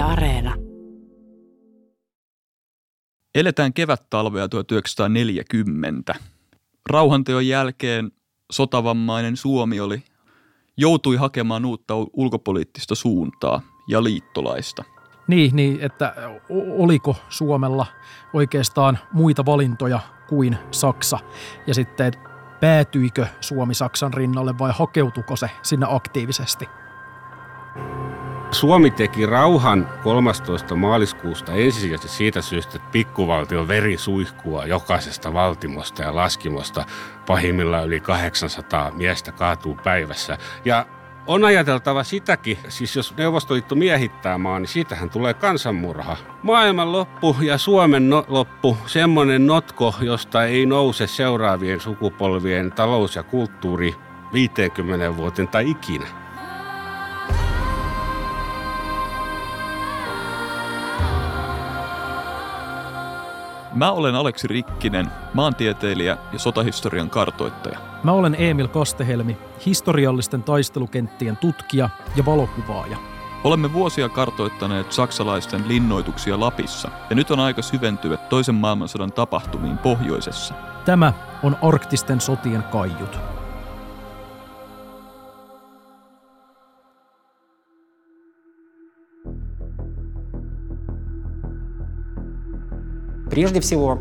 Yle Areena. Eletään kevättalvea 1940. Rauhanteon jälkeen sotavammainen Suomi joutui hakemaan uutta ulkopoliittista suuntaa ja liittolaista. Niin, että oliko Suomella oikeastaan muita valintoja kuin Saksa ja sitten päätyikö Suomi Saksan rinnalle vai hakeutuko se sinne aktiivisesti? Suomi teki rauhan 13. maaliskuusta ensisijaisesti siitä syystä, että pikkuvaltion veri suihkua jokaisesta valtimosta ja laskimosta. Pahimmillaan yli 800 miestä kaatuu päivässä. Ja on ajateltava sitäkin, siis jos Neuvostoliitto miehittää maan, niin siitähän tulee kansanmurha. Maailman loppu ja Suomen loppu, semmoinen notko, josta ei nouse seuraavien sukupolvien talous ja kulttuuri 50 vuoteen tai ikinä. Mä olen Aleksi Rikkinen, maantieteilijä ja sotahistorian kartoittaja. Mä olen Emil Kastehelmi, historiallisten taistelukenttien tutkija ja valokuvaaja. Olemme vuosia kartoittaneet saksalaisten linnoituksia Lapissa, ja nyt on aika syventyä toisen maailmansodan tapahtumiin pohjoisessa. Tämä on arktisten sotien kaiut. Прежде всего,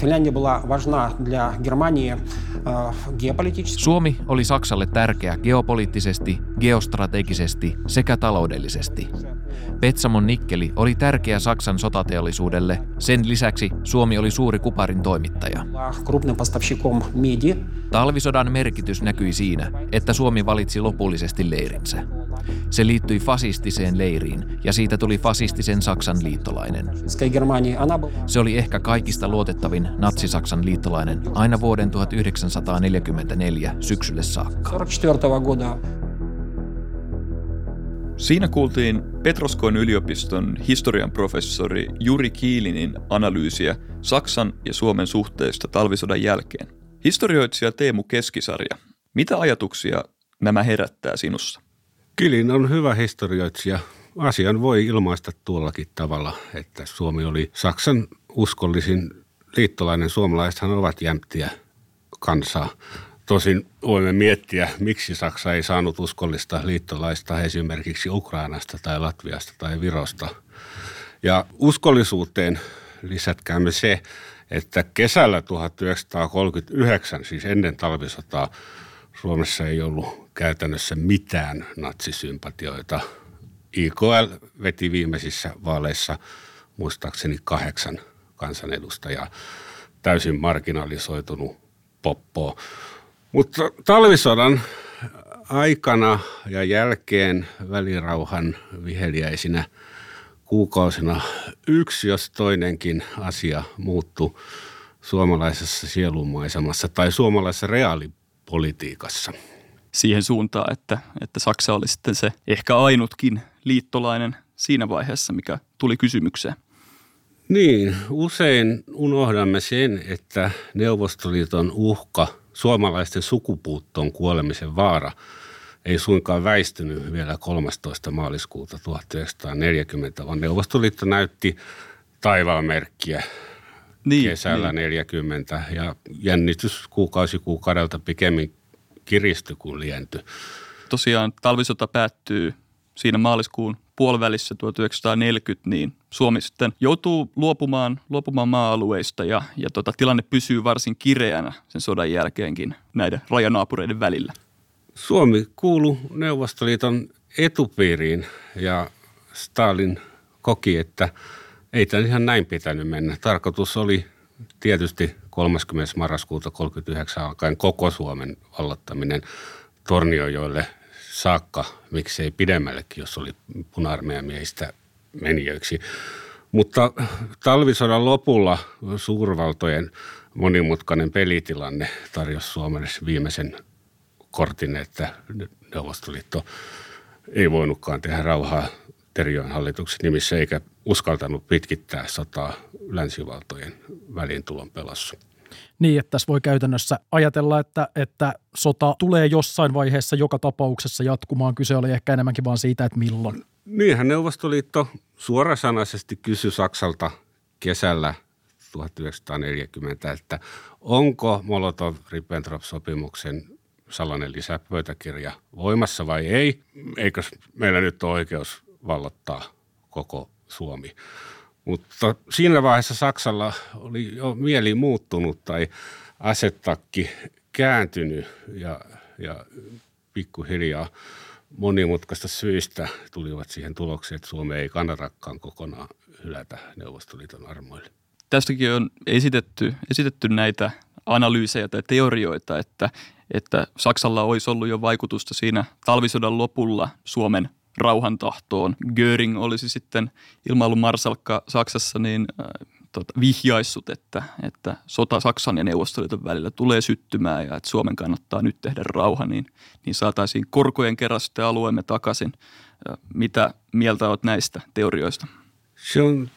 Finlandia была важна для Германии geopoliittisesti. Suomi oli Saksalle tärkeä geopoliittisesti, geostrategisesti sekä taloudellisesti. Petsamon nikkeli oli tärkeä Saksan sotateollisuudelle. Sen lisäksi Suomi oli suuri kuparin toimittaja. Talvisodan merkitys näkyi siinä, että Suomi valitsi lopullisesti leirinsä. Se liittyi fasistiseen leiriin ja siitä tuli fasistisen Saksan liittolainen. Se oli ehkä kaikista luotettavin natsi-Saksan liittolainen aina vuoden 1944 syksylle saakka. Siinä kuultiin Petroskoon yliopiston historian professori Juri Kilinin analyysiä Saksan ja Suomen suhteista talvisodan jälkeen. Historioitsija Teemu Keskisarja, mitä ajatuksia nämä herättää sinussa? Kilin on hyvä historioitsija. Asian voi ilmaista tuollakin tavalla, että Suomi oli Saksan uskollisin liittolainen. Suomalaisethan ovat jämptiä kansaa. Tosin voimme miettiä, miksi Saksa ei saanut uskollista liittolaista esimerkiksi Ukrainasta tai Latviasta tai Virosta. Ja uskollisuuteen lisätkäämme se, että kesällä 1939, siis ennen talvisotaa, Suomessa ei ollut käytännössä mitään natsisympatioita. IKL veti viimeisissä vaaleissa muistaakseni 8 kansanedustajaa, täysin marginalisoitunut poppoa. Mutta talvisodan aikana ja jälkeen välirauhan viheliäisinä kuukausina yksi jos toinenkin asia muuttui suomalaisessa sielunmaisemassa tai suomalaisessa reaalipolitiikassa. Siihen suuntaan, että Saksa oli sitten se ehkä ainutkin liittolainen siinä vaiheessa, mikä tuli kysymykseen. Niin, usein unohdamme sen, että Neuvostoliiton uhka, suomalaisten sukupuuttoon kuolemisen vaara, ei suinkaan väistynyt vielä 13. maaliskuuta 1940, vaan Neuvostoliitto näytti taivaanmerkkiä kesällä 40 ja jännitys kuukausi kuukaudelta pikemmin kiristyi kuin lientyi. Tosiaan talvisota päättyy siinä maaliskuun puolivälissä 1940, niin Suomi sitten joutuu luopumaan maa-alueista ja tilanne pysyy varsin kireänä sen sodan jälkeenkin näiden rajanaapureiden välillä. Suomi kuului Neuvostoliiton etupiiriin ja Stalin koki, että ei tämän ihan näin pitänyt mennä. Tarkoitus oli tietysti 30. marraskuuta 1939 alkaen koko Suomen vallottaminen Tornionjoelle saakka, miksei pidemmällekin, jos oli puna-armeijan miehistä menijöiksi. Mutta talvisodan lopulla suurvaltojen monimutkainen pelitilanne tarjosi Suomelle viimeisen kortin, että Neuvostoliitto ei voinutkaan tehdä rauhaa Terijoen hallituksen nimissä eikä uskaltanut pitkittää sotaa länsivaltojen väliintulon pelossa. Niin, että tässä voi käytännössä ajatella, että sota tulee jossain vaiheessa joka tapauksessa jatkumaan. Kyse oli ehkä enemmänkin vaan siitä, että milloin. Niinhän Neuvostoliitto suorasanaisesti kysyi Saksalta kesällä 1940, että onko Molotov-Ribbentrop-sopimuksen salainen lisäpöytäkirja voimassa vai ei? Eikö meillä nyt ole oikeus vallottaa koko Suomi? Mutta siinä vaiheessa Saksalla oli jo mieli muuttunut tai asettakki kääntynyt ja pikkuhiljaa monimutkaista syistä tulivat siihen tulokseen, että Suomea ei kannatakaan kokonaan hylätä Neuvostoliiton armoille. Tästäkin on esitetty näitä analyysejä tai teorioita, että Saksalla olisi ollut jo vaikutusta siinä talvisodan lopulla Suomen rauhantahtoon. Göring olisi sitten ilmailumarsalkka Saksassa niin vihjaissut, että sota Saksan ja Neuvostoliiton välillä tulee syttymään ja että Suomen kannattaa nyt tehdä rauha, niin saataisiin korkojen kerran sitten alueemme takaisin. Mitä mieltä olet näistä teorioista? Se on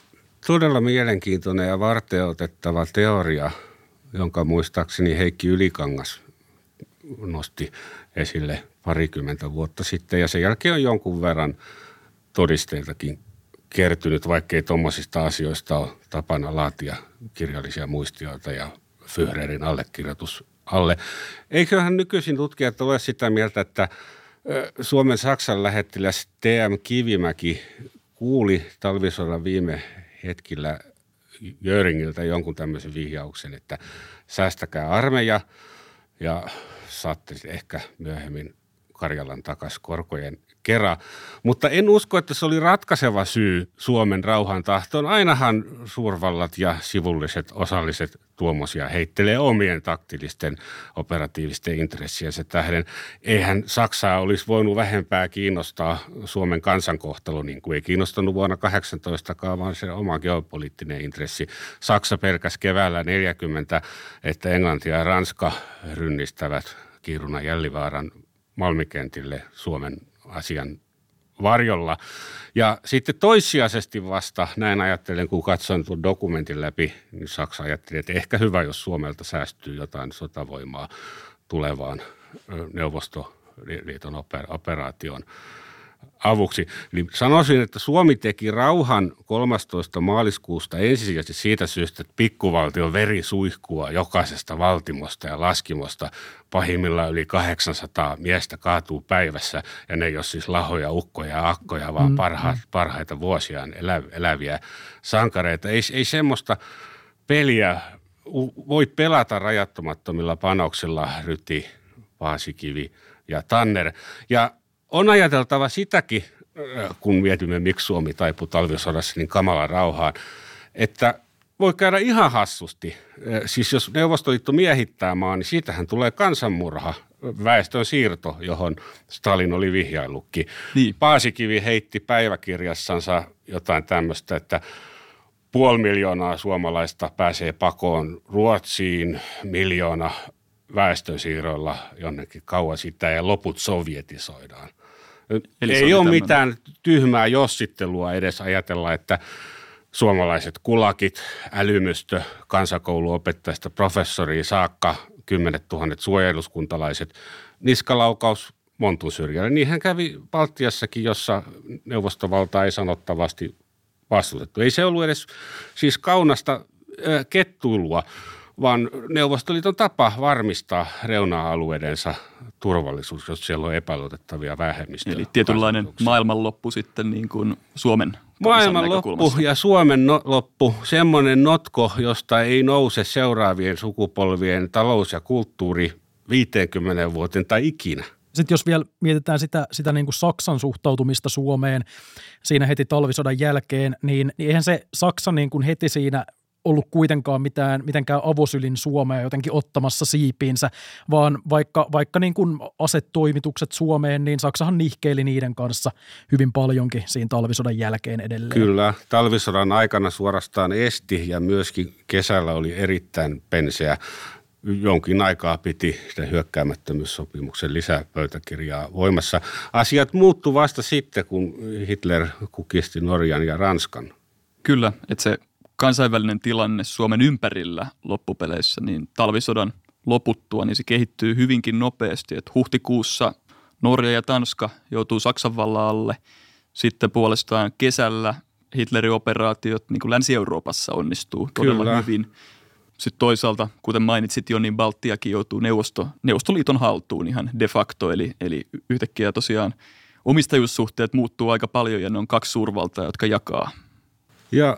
todella mielenkiintoinen ja varteenotettava teoria, jonka muistaakseni Heikki Ylikangas nosti esille parikymmentä vuotta sitten, ja sen jälkeen on jonkun verran todisteiltakin kertynyt, vaikkei tuommoisista asioista ole tapana laatia kirjallisia muistioita ja Führerin allekirjoitus alle. Eiköhän nykyisin tutkijat ole sitä mieltä, että Suomen Saksan lähettiläs TM Kivimäki kuuli talvisodan viime hetkillä Göringiltä jonkun tämmöisen vihjauksen, että säästäkää armeija ja saatte ehkä myöhemmin Karjalan takaisin korkojen kerran. Mutta en usko, että se oli ratkaiseva syy Suomen rauhan tahtoon. Ainahan suurvallat ja sivulliset osalliset tuommoisia heittelee omien taktilisten operatiivisten intressiensä tähden. Eihän Saksaa olisi voinut vähempää kiinnostaa Suomen kansankohtalo, niin kuin ei kiinnostanut vuonna 18-kaan, vaan se oma geopoliittinen intressi. Saksa pelkäsi keväällä 40, että Englanti ja Ranska rynnistävät Kiiruna Jällivaaran Malmikentille Suomen asian varjolla. Ja sitten toissijaisesti vasta, näin ajattelen, kun katsoin tuon dokumentin läpi, niin Saksa ajatteli, että ehkä hyvä, jos Suomelta säästyy jotain sotavoimaa tulevaan Neuvostoliiton operaation avuksi. Eli sanoisin, että Suomi teki rauhan 13. maaliskuusta ensisijaisesti siitä syystä, että pikkuvaltion veri suihkua jokaisesta valtimosta ja laskimosta. Pahimmillaan yli 800 miestä kaatuu päivässä, ja ne ei ole siis lahoja, ukkoja ja akkoja, vaan parhaita vuosiaan eläviä sankareita. Ei semmoista peliä voi pelata rajattomattomilla panoksilla Ryti, Paasikivi ja Tanner. Ja on ajateltava sitäkin, kun mietimme, miksi Suomi taipui talvisodassa niin kamalan rauhaan, että voi käydä ihan hassusti. Siis jos Neuvostoliitto miehittää maa, niin siitähän tulee kansanmurha, väestön siirto, johon Stalin oli vihjaillutkin. Niin. Paasikivi heitti päiväkirjassansa jotain tämmöistä, että 500,000 suomalaista pääsee pakoon Ruotsiin, 1,000,000 väestönsiirroilla jonnekin kauas sitä ja loput sovietisoidaan. Eli ei ole mitään tyhmää jossittelua edes ajatella, että suomalaiset kulakit, älymystö, kansakouluopettajasta professoriin saakka, 10,000 suojeluskuntalaiset, niskalaukaus Montun syrjälle. Niinhän kävi Baltiassakin, jossa neuvostovaltaa ei sanottavasti vastuutettu. Ei se ollut edes siis kaunasta kettuilua, vaan Neuvostoliiton tapa varmistaa reuna-alueidensa turvallisuus, jos siellä on epäluotettavia vähemmistöjä. Eli tietynlainen maailmanloppu sitten niin kuin Suomen maailmanloppu ja Suomen loppu, semmoinen notko, josta ei nouse seuraavien sukupolvien talous ja kulttuuri 50 vuoteen tai ikinä. Sitten jos vielä mietitään sitä niin kuin Saksan suhtautumista Suomeen siinä heti talvisodan jälkeen, niin eihän se Saksa niin kuin heti siinä ollut kuitenkaan mitenkään avosylin Suomea jotenkin ottamassa siipiinsä, vaan vaikka niin kuin asetoimitukset Suomeen, niin Saksahan nihkeili niiden kanssa hyvin paljonkin siinä talvisodan jälkeen edelleen. Kyllä, talvisodan aikana suorastaan esti ja myöskin kesällä oli erittäin penseä. Jonkin aikaa piti sitä hyökkäämättömyyssopimuksen lisäpöytäkirjaa voimassa. Asiat muuttu vasta sitten, kun Hitler kukisti Norjan ja Ranskan. Kyllä, että se kansainvälinen tilanne Suomen ympärillä loppupeleissä, niin talvisodan loputtua, niin se kehittyy hyvinkin nopeasti. Että huhtikuussa Norja ja Tanska joutuu Saksan vallan alle. Sitten puolestaan kesällä Hitlerin operaatiot niin kuin Länsi-Euroopassa onnistuu todella hyvin. Sitten toisaalta, kuten mainitsit jo, niin Baltiakin joutuu Neuvostoliiton haltuun ihan de facto, eli yhtäkkiä tosiaan omistajuussuhteet muuttuu aika paljon ja ne on kaksi suurvaltaa, jotka jakaa. Ja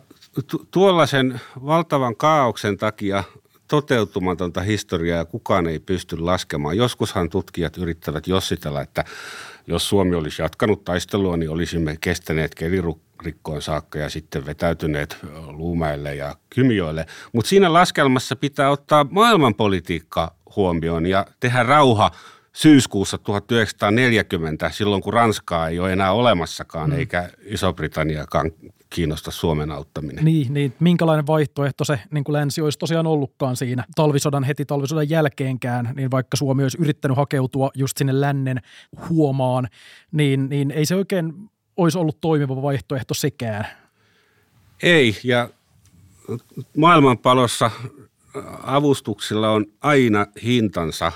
tuollaisen valtavan kaaoksen takia toteutumatonta historiaa kukaan ei pysty laskemaan. Joskushan tutkijat yrittävät jossitella, että jos Suomi olisi jatkanut taistelua, niin olisimme kestäneet kelirikkoon saakka ja sitten vetäytyneet Luumäelle ja Kymijoelle. Mutta siinä laskelmassa pitää ottaa maailmanpolitiikka huomioon ja tehdä rauha syyskuussa 1940, silloin kun Ranskaa ei ole enää olemassakaan, eikä Iso-Britanniakaan kiinnosta Suomen auttaminen. Niin, minkälainen vaihtoehto se niin kuin länsi olisi tosiaan ollutkaan siinä talvisodan, heti talvisodan jälkeenkään, niin vaikka Suomi olisi yrittänyt hakeutua just sinne lännen huomaan, niin ei se oikein olisi ollut toimiva vaihtoehto sekään. Ei, ja maailmanpalossa avustuksilla on aina hintansa.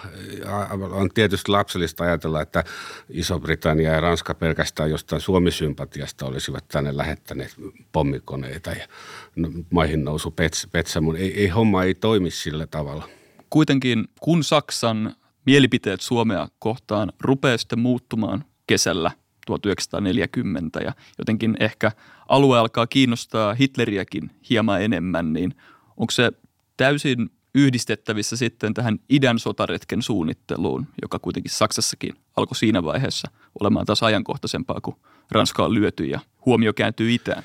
On tietysti lapsellista ajatella, että Iso-Britannia ja Ranska pelkästään jostain Suomi-sympatiasta olisivat tänne lähettäneet pommikoneita ja maihin nousu Petsamon. Ei, homma ei toimi sillä tavalla. Kuitenkin kun Saksan mielipiteet Suomea kohtaan rupeaa sitten muuttumaan kesällä 1940 ja jotenkin ehkä alue alkaa kiinnostaa Hitleriäkin hieman enemmän, niin onko se täysin yhdistettävissä sitten tähän idän sotaretken suunnitteluun, joka kuitenkin Saksassakin alkoi siinä vaiheessa olemaan taas ajankohtaisempaa, kun Ranska on lyöty ja huomio kääntyy itään.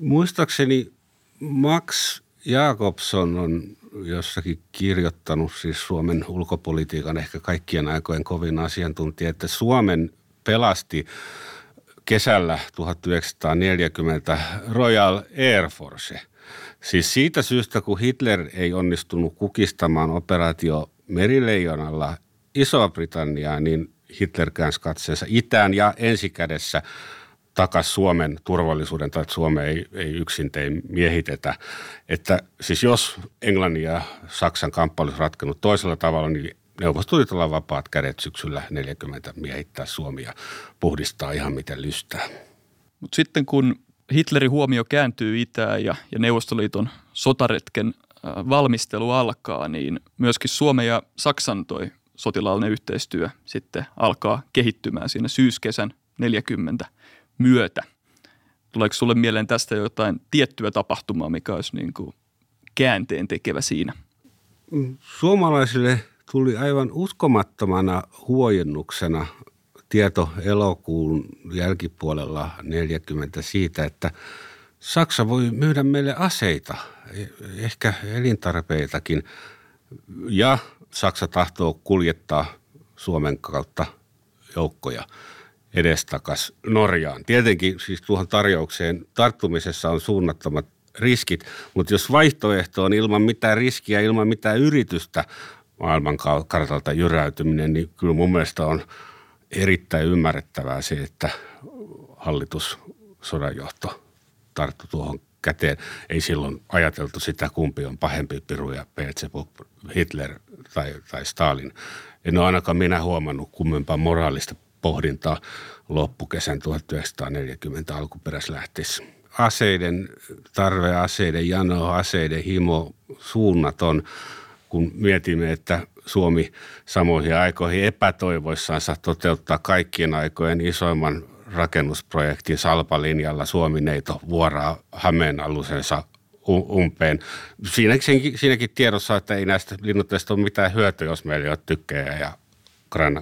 Muistaakseni Max Jakobson on jossakin kirjoittanut, siis Suomen ulkopolitiikan ehkä kaikkien aikojen kovin asiantuntija, että Suomen pelasti kesällä 1940 Royal Air Force. Siis siitä syystä, kun Hitler ei onnistunut kukistamaan operaatio Merileijonalla Iso-Britanniaa, niin Hitler käänsi katseensa itään ja ensikädessä takaisin Suomen turvallisuuden, tai että Suomea ei yksin miehitetä. Että siis jos Englannin ja Saksan kamppailu olisi ratkennut toisella tavalla, niin Neuvostoliitolla vapaat kädet syksyllä 40 miehittää Suomi ja puhdistaa ihan miten lystää. Mutta sitten kun Hitlerin huomio kääntyy itään ja Neuvostoliiton sotaretken valmistelu alkaa, niin myöskin Suomen ja Saksan toi sotilaallinen yhteistyö sitten alkaa kehittymään siinä syyskesän 40 myötä. Tuleeko sulle mieleen tästä jotain tiettyä tapahtumaa, mikä olisi niin kuin käänteen tekevä siinä? Suomalaisille tuli aivan uskomattomana huojennuksena tieto elokuun jälkipuolella 40 siitä, että Saksa voi myydä meille aseita, ehkä elintarpeitakin. Ja Saksa tahtoo kuljettaa Suomen kautta joukkoja edestakas Norjaan. Tietenkin siis tuohon tarjoukseen tarttumisessa on suunnattomat riskit, mutta jos vaihtoehto on ilman mitään riskiä, ilman mitään yritystä maailmankartalta jyräytyminen, niin kyllä mun mielestä on erittäin ymmärrettävää se, että hallitus, sodanjohto tarttu tuohon käteen. Ei silloin ajateltu sitä, kumpi on pahempi piruja, Petsamo, Hitler tai Stalin. En ole ainakaan minä huomannut kummempaa moraalista pohdintaa loppukesän 1940 alkuperäislähteissä. Aseiden tarve, aseiden jano, aseiden himo, suunnaton, kun mietimme, että Suomi samoihin aikoihin epätoivoissansa toteuttaa kaikkien aikojen isoimman rakennusprojektin Salpalinjalla Suomi-neito-vuoraa Hämeen alusensa umpeen. Siinäkin tiedossa, että ei näistä linnoitteista ole mitään hyötyä, jos meillä ei ole tykkejä ja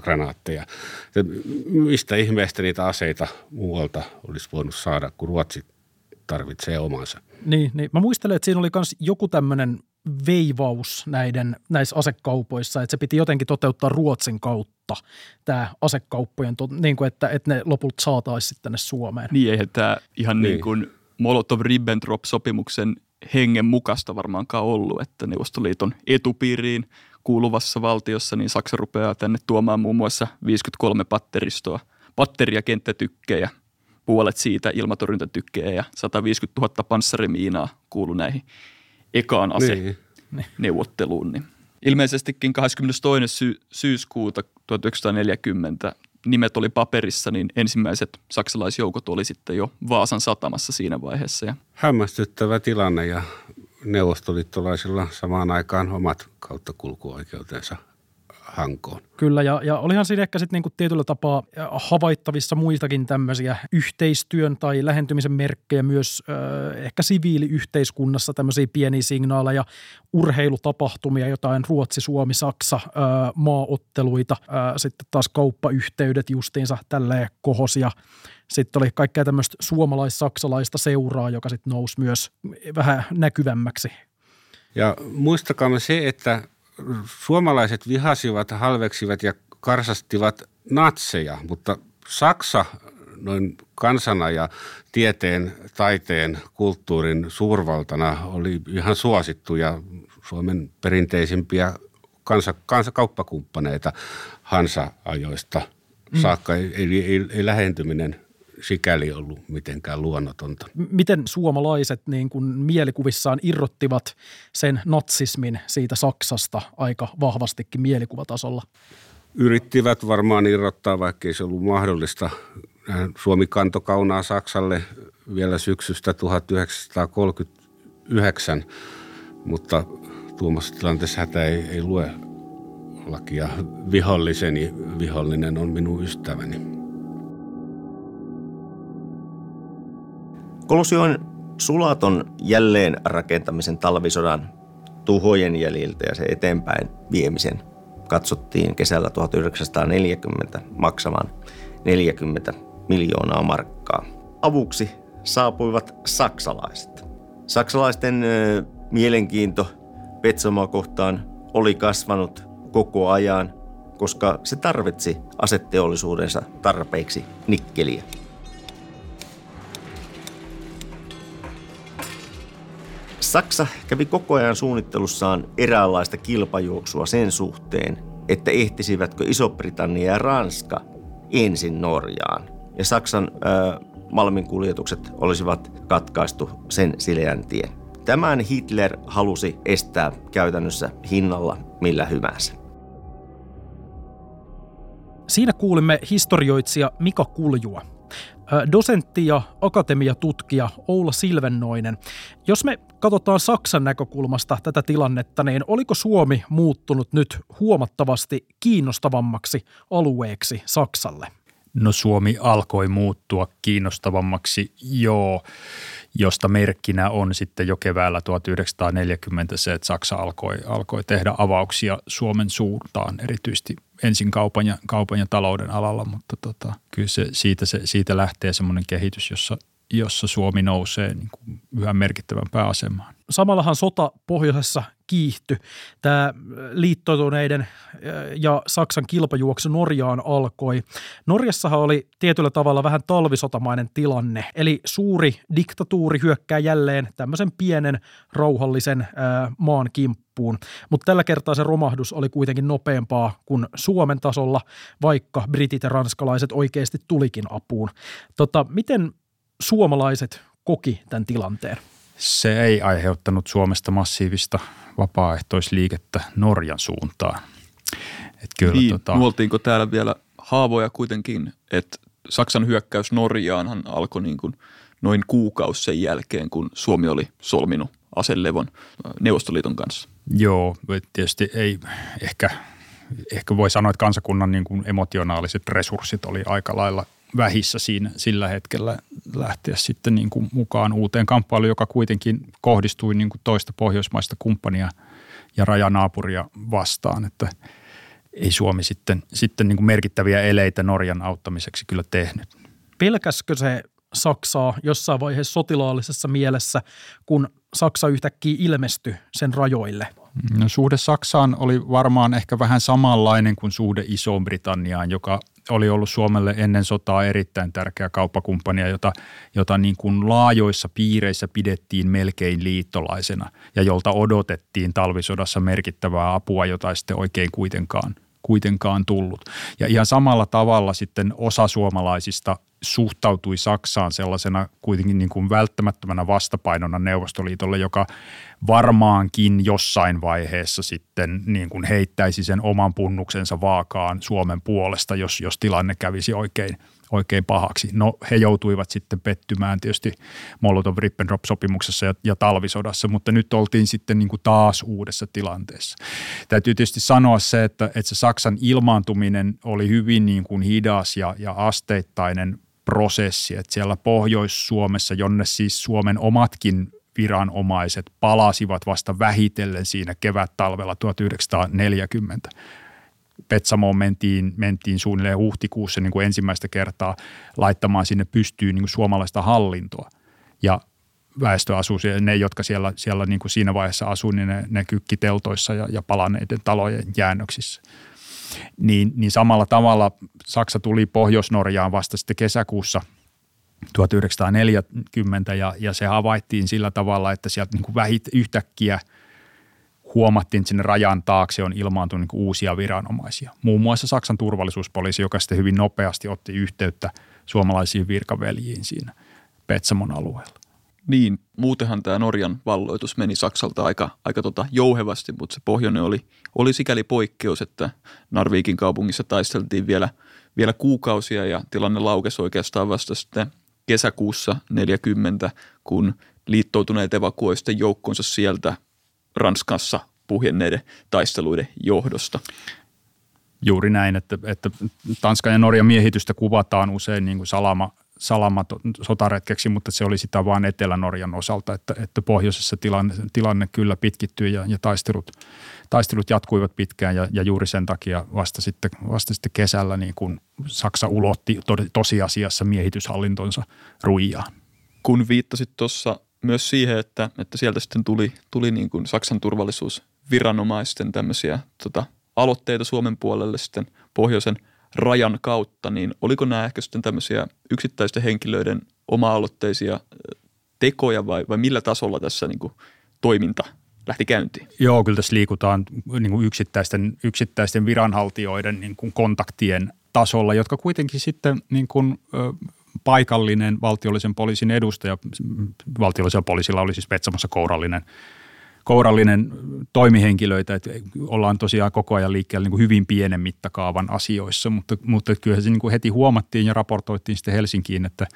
granaatteja. Mistä ihmeestä niitä aseita muualta olisi voinut saada, kun Ruotsi tarvitsee omansa? Niin. Mä muistelen, että siinä oli myös joku tämmöinen veivaus näissä asekaupoissa, että se piti jotenkin toteuttaa Ruotsin kautta tämä asekauppojen, niin kuin että ne lopulta saataisiin tänne Suomeen. Niin, eihän tämä ihan niin kuin Molotov-Ribbentrop-sopimuksen hengen mukaista varmaankaan ollut, että Neuvostoliiton etupiiriin kuuluvassa valtiossa niin Saksa rupeaa tänne tuomaan muun muassa 53 patteria kenttätykkejä, puolet siitä ilmatorjuntatykkejä ja 150 000 panssarimiinaa kuului näihin ekaan aseneuvotteluun. Niin. Ilmeisestikin 22. syyskuuta 1940 nimet oli paperissa, niin ensimmäiset saksalaisjoukot oli sitten jo Vaasan satamassa siinä vaiheessa. Hämmästyttävä tilanne ja neuvostoliittolaisilla samaan aikaan omat kauttakulkuoikeutensa Hankoon. Kyllä, ja olihan siinä ehkä sitten niinku tietyllä tapaa havaittavissa muitakin tämmöisiä yhteistyön tai lähentymisen merkkejä myös ehkä siviiliyhteiskunnassa, tämmöisiä pieniä signaaleja, urheilutapahtumia, jotain Ruotsi, Suomi, Saksa, maaotteluita, sitten taas kauppayhteydet justiinsa tälleen kohosia. Sitten oli kaikkea tämmöistä suomalais-saksalaista seuraa, joka sitten nousi myös vähän näkyvämmäksi. Ja muistakaa se, että suomalaiset vihasivat, halveksivat ja karsastivat natseja, mutta Saksa noin kansana ja tieteen, taiteen, kulttuurin suurvaltana oli ihan suosittu ja Suomen perinteisimpiä kauppakumppaneita Hansa-ajoista saakka. Eli lähentyminen sikäli ollut mitenkään luonnotonta. Miten suomalaiset niin kuin mielikuvissaan irrottivat sen natsismin siitä Saksasta aika vahvastikin mielikuvatasolla? Yrittivät varmaan irrottaa, vaikkei se ollut mahdollista. Suomi kantoi kaunaa Saksalle vielä syksystä 1939, mutta tuomassa tilanteessa hätä ei lue lakia. Viholliseni vihollinen on minun ystäväni. Kolosjoen sulaton jälleenrakentamisen talvisodan tuhojen jäljiltä ja se eteenpäin viemisen katsottiin kesällä 1940 maksamaan 40 miljoonaa markkaa. Avuksi saapuivat saksalaiset. Saksalaisten mielenkiinto Petsamoa kohtaan oli kasvanut koko ajan, koska se tarvitsi aseteollisuudensa tarpeeksi nikkeliä. Saksa kävi koko ajan suunnittelussaan eräänlaista kilpajuoksua sen suhteen, että ehtisivätkö Iso-Britannia ja Ranska ensin Norjaan. Ja Saksan malminkuljetukset olisivat katkaistu sen sileän tien. Tämän Hitler halusi estää käytännössä hinnalla millä hyvänsä. Siinä kuulimme historioitsija Mika Kuljua. Dosentti ja akatemiatutkija Oula Silvennoinen. Jos me katsotaan Saksan näkökulmasta tätä tilannetta, niin oliko Suomi muuttunut nyt huomattavasti kiinnostavammaksi alueeksi Saksalle? No Suomi alkoi muuttua kiinnostavammaksi, josta merkkinä on sitten jo keväällä 1940 se, että Saksa alkoi tehdä avauksia Suomen suuntaan, erityisesti ensin kaupan ja talouden alalla, mutta kyllä siitä lähtee semmoinen kehitys, jossa Suomi nousee niin kuin yhä merkittävämpään asemaan. Samallahan sota pohjoisessa kiihtyi. Tämä liittoutuneiden ja Saksan kilpajuoksu Norjaan alkoi. Norjassahan oli tietyllä tavalla vähän talvisotamainen tilanne, eli suuri diktatuuri hyökkää jälleen tämmöisen pienen rauhallisen maan kimppuun. Mutta tällä kertaa se romahdus oli kuitenkin nopeampaa kuin Suomen tasolla, vaikka britit ja ranskalaiset oikeasti tulikin apuun. Miten suomalaiset koki tämän tilanteen? Se ei aiheuttanut Suomesta massiivista vapaaehtoisliikettä Norjan suuntaan. Nuoltiinko täällä vielä haavoja kuitenkin, että Saksan hyökkäys Norjaanhan alkoi niin kuin noin kuukausi sen jälkeen, kun Suomi oli solminut aselevon Neuvostoliiton kanssa? Joo, tietysti ei ehkä voi sanoa, että kansakunnan niin kuin emotionaaliset resurssit oli aika lailla vähissä sillä hetkellä lähteä sitten niin kuin mukaan uuteen kamppailuun, joka kuitenkin kohdistui niin kuin toista pohjoismaista kumppania ja rajanaapuria vastaan, että ei Suomi sitten niin kuin merkittäviä eleitä Norjan auttamiseksi kyllä tehnyt. Pelkäskö se Saksaa jossain vaiheessa sotilaallisessa mielessä, kun Saksa yhtäkkiä ilmestyi sen rajoille? No, suhde Saksaan oli varmaan ehkä vähän samanlainen kuin suhde Iso-Britanniaan, joka oli ollut Suomelle ennen sotaa erittäin tärkeä kauppakumppania, jota niin kuin laajoissa piireissä pidettiin melkein liittolaisena ja jolta odotettiin talvisodassa merkittävää apua, jota ei sitten oikein kuitenkaan tullut. Ja ihan samalla tavalla sitten osa suomalaisista suhtautui Saksaan sellaisena kuitenkin niin kuin välttämättömänä vastapainona Neuvostoliitolle, joka varmaankin jossain vaiheessa sitten niin kuin heittäisi sen oman punnuksensa vaakaan Suomen puolesta, jos tilanne kävisi oikein pahaksi. No he joutuivat sitten pettymään tietysti Molotov-Ribbentrop-sopimuksessa ja talvisodassa, mutta nyt oltiin sitten niin kuin taas uudessa tilanteessa. Täytyy tietysti sanoa se, että se Saksan ilmaantuminen oli hyvin niin kuin hidas ja asteittainen prosessi, että siellä Pohjois-Suomessa, jonne siis Suomen omatkin viranomaiset palasivat vasta vähitellen siinä kevät-talvella 1940. Petsamoon mentiin suunnilleen huhtikuussa niin kuin ensimmäistä kertaa laittamaan sinne pystyyn niin kuin suomalaista hallintoa. Ja väestö asuu, ne jotka siellä niin kuin siinä vaiheessa asuu, niin ne kykkiteltoissa ja palaneiden talojen jäännöksissä. Niin samalla tavalla Saksa tuli Pohjois-Norjaan vasta sitten kesäkuussa 1940 ja se havaittiin sillä tavalla, että sieltä niin kuin yhtäkkiä huomattiin, että sinne rajan taakse on ilmaantunut niin kuin uusia viranomaisia. Muun muassa Saksan turvallisuuspoliisi, joka sitten hyvin nopeasti otti yhteyttä suomalaisiin virkaveljiin siinä Petsamon alueella. Niin, muutenhan tämä Norjan valloitus meni Saksalta aika jouhevasti, mutta se pohjoinen oli sikäli poikkeus, että Narvikin kaupungissa taisteltiin vielä kuukausia ja tilanne laukesi oikeastaan vasta sitten kesäkuussa 1940, kun liittoutuneet evakuoi sitten joukkonsa sieltä Ranskassa puhjenneiden taisteluiden johdosta. Juuri näin, että Tanskan ja Norjan miehitystä kuvataan usein niin kuin salama sotaretkeksi, mutta se oli sitä vaan Etelä-Norjan osalta, että pohjoisessa tilanne kyllä pitkittyi ja taistelut jatkuivat pitkään ja juuri sen takia vasta sitten kesällä niin kun Saksa ulotti tosiasiassa miehityshallintonsa Ruijaan. Kun viittasit tuossa myös siihen, että sieltä sitten tuli niin kuin Saksan turvallisuusviranomaisten tämmöisiä aloitteita Suomen puolelle sitten pohjoisen rajan kautta, niin oliko nämä ehkä sitten tämmöisiä yksittäisten henkilöiden oma-aloitteisia tekoja vai millä tasolla tässä niin kuin toiminta lähti käyntiin? Joo, kyllä tässä liikutaan niin kuin yksittäisten viranhaltijoiden niin kuin kontaktien tasolla, jotka kuitenkin sitten niin kuin paikallinen valtiollisen poliisin edustaja, valtiollisella poliisilla oli siis Petsamossa kourallinen toimihenkilöitä, että ollaan tosiaan koko ajan liikkeellä niin kuin hyvin pienen mittakaavan asioissa, mutta kyllähän se niin kuin heti huomattiin ja raportoitiin sitten Helsinkiin, että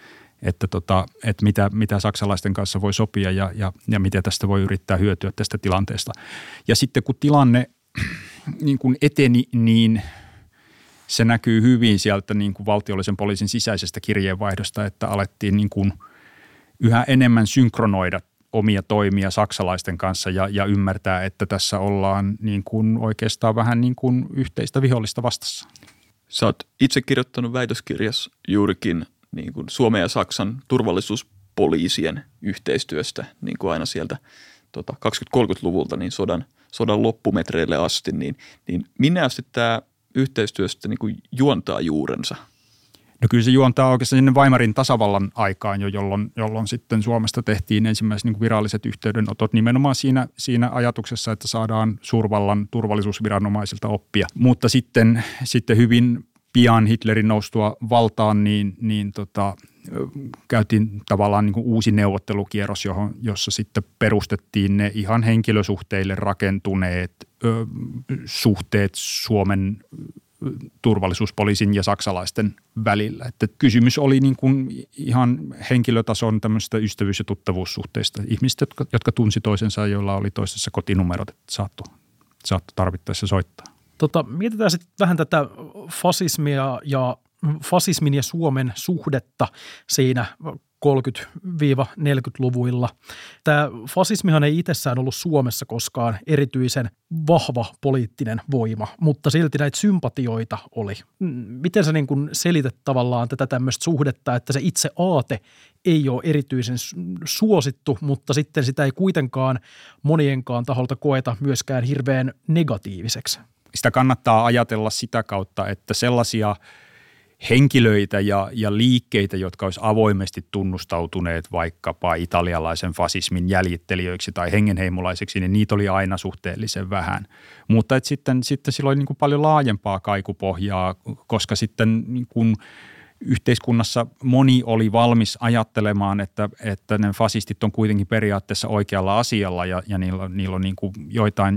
mitä saksalaisten kanssa voi sopia ja miten tästä voi yrittää hyötyä tästä tilanteesta. Ja sitten kun tilanne niin kuin eteni, niin se näkyy hyvin sieltä niin kuin valtiollisen poliisin sisäisestä kirjeenvaihdosta, että alettiin niin kuin yhä enemmän synkronoida omia toimia saksalaisten kanssa ja ymmärtää, että tässä ollaan niin kuin oikeastaan vähän niin kuin yhteistä vihollista vastassa. Sä oot itse kirjoittanut väitöskirjas juurikin niin kuin Suomen ja Saksan turvallisuuspoliisien yhteistyöstä niin kuin aina sieltä 20-30-luvulta niin sodan loppumetreille asti, niin minä asti tämä yhteistyöstä niin kuin juontaa juurensa? No kyllä se juontaa oikeastaan sinne Weimarin tasavallan aikaan jo, jolloin sitten Suomesta tehtiin ensimmäiset niin kuin viralliset yhteydenotot nimenomaan siinä ajatuksessa, että saadaan suurvallan turvallisuusviranomaisilta oppia. Mutta sitten hyvin pian Hitlerin noustua valtaan, niin käytiin tavallaan niin kuin uusi neuvottelukierros, jossa sitten perustettiin ne ihan henkilösuhteille rakentuneet suhteet Suomen turvallisuuspoliisin ja saksalaisten välillä. Että kysymys oli niin kuin ihan henkilötason tämmöistä ystävyys- ja tuttavuussuhteista. Ihmistä, jotka tunsi toisensa, joilla oli toisessa kotinumerot, että saattoi tarvittaessa soittaa. Mietitään sitten vähän tätä fasismia ja fasismin ja Suomen suhdetta siinä 30-40-luvuilla. Tämä fasismihan ei itsessään ollut Suomessa koskaan erityisen vahva poliittinen voima, mutta silti näitä sympatioita oli. Miten sä niin kun selität tavallaan tätä tämmöistä suhdetta, että se itse aate ei ole erityisen suosittu, mutta sitten sitä ei kuitenkaan monienkaan taholta koeta myöskään hirveän negatiiviseksi? Sitä kannattaa ajatella sitä kautta, että sellaisia henkilöitä ja liikkeitä, jotka olisi avoimesti tunnustautuneet vaikkapa italialaisen fasismin jäljittelijöiksi tai hengenheimolaisiksi, niin niitä oli aina suhteellisen vähän. Mutta sitten sillä oli niin kuin paljon laajempaa kaikupohjaa, koska sitten niin kuin yhteiskunnassa moni oli valmis ajattelemaan, että ne fasistit on kuitenkin periaatteessa oikealla asialla ja niillä on niin kuin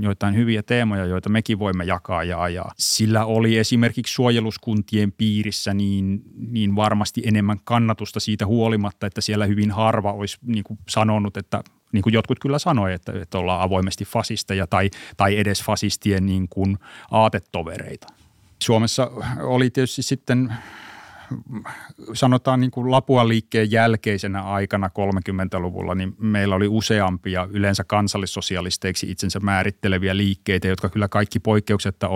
joitain hyviä teemoja, joita mekin voimme jakaa ja ajaa. Sillä oli esimerkiksi suojeluskuntien piirissä niin varmasti enemmän kannatusta siitä huolimatta, että siellä hyvin harva olisi niin kuin sanonut, että niin kuin jotkut kyllä sanoi, että ollaan avoimesti fasisteja tai edes fasistien niin kuin aatetovereita. Suomessa oli tietysti sitten sanotaan niin kuin Lapuan liikkeen jälkeisenä aikana 30-luvulla, niin meillä oli useampia yleensä kansallissosialisteiksi itsensä määritteleviä liikkeitä, jotka kyllä kaikki poikkeuksetta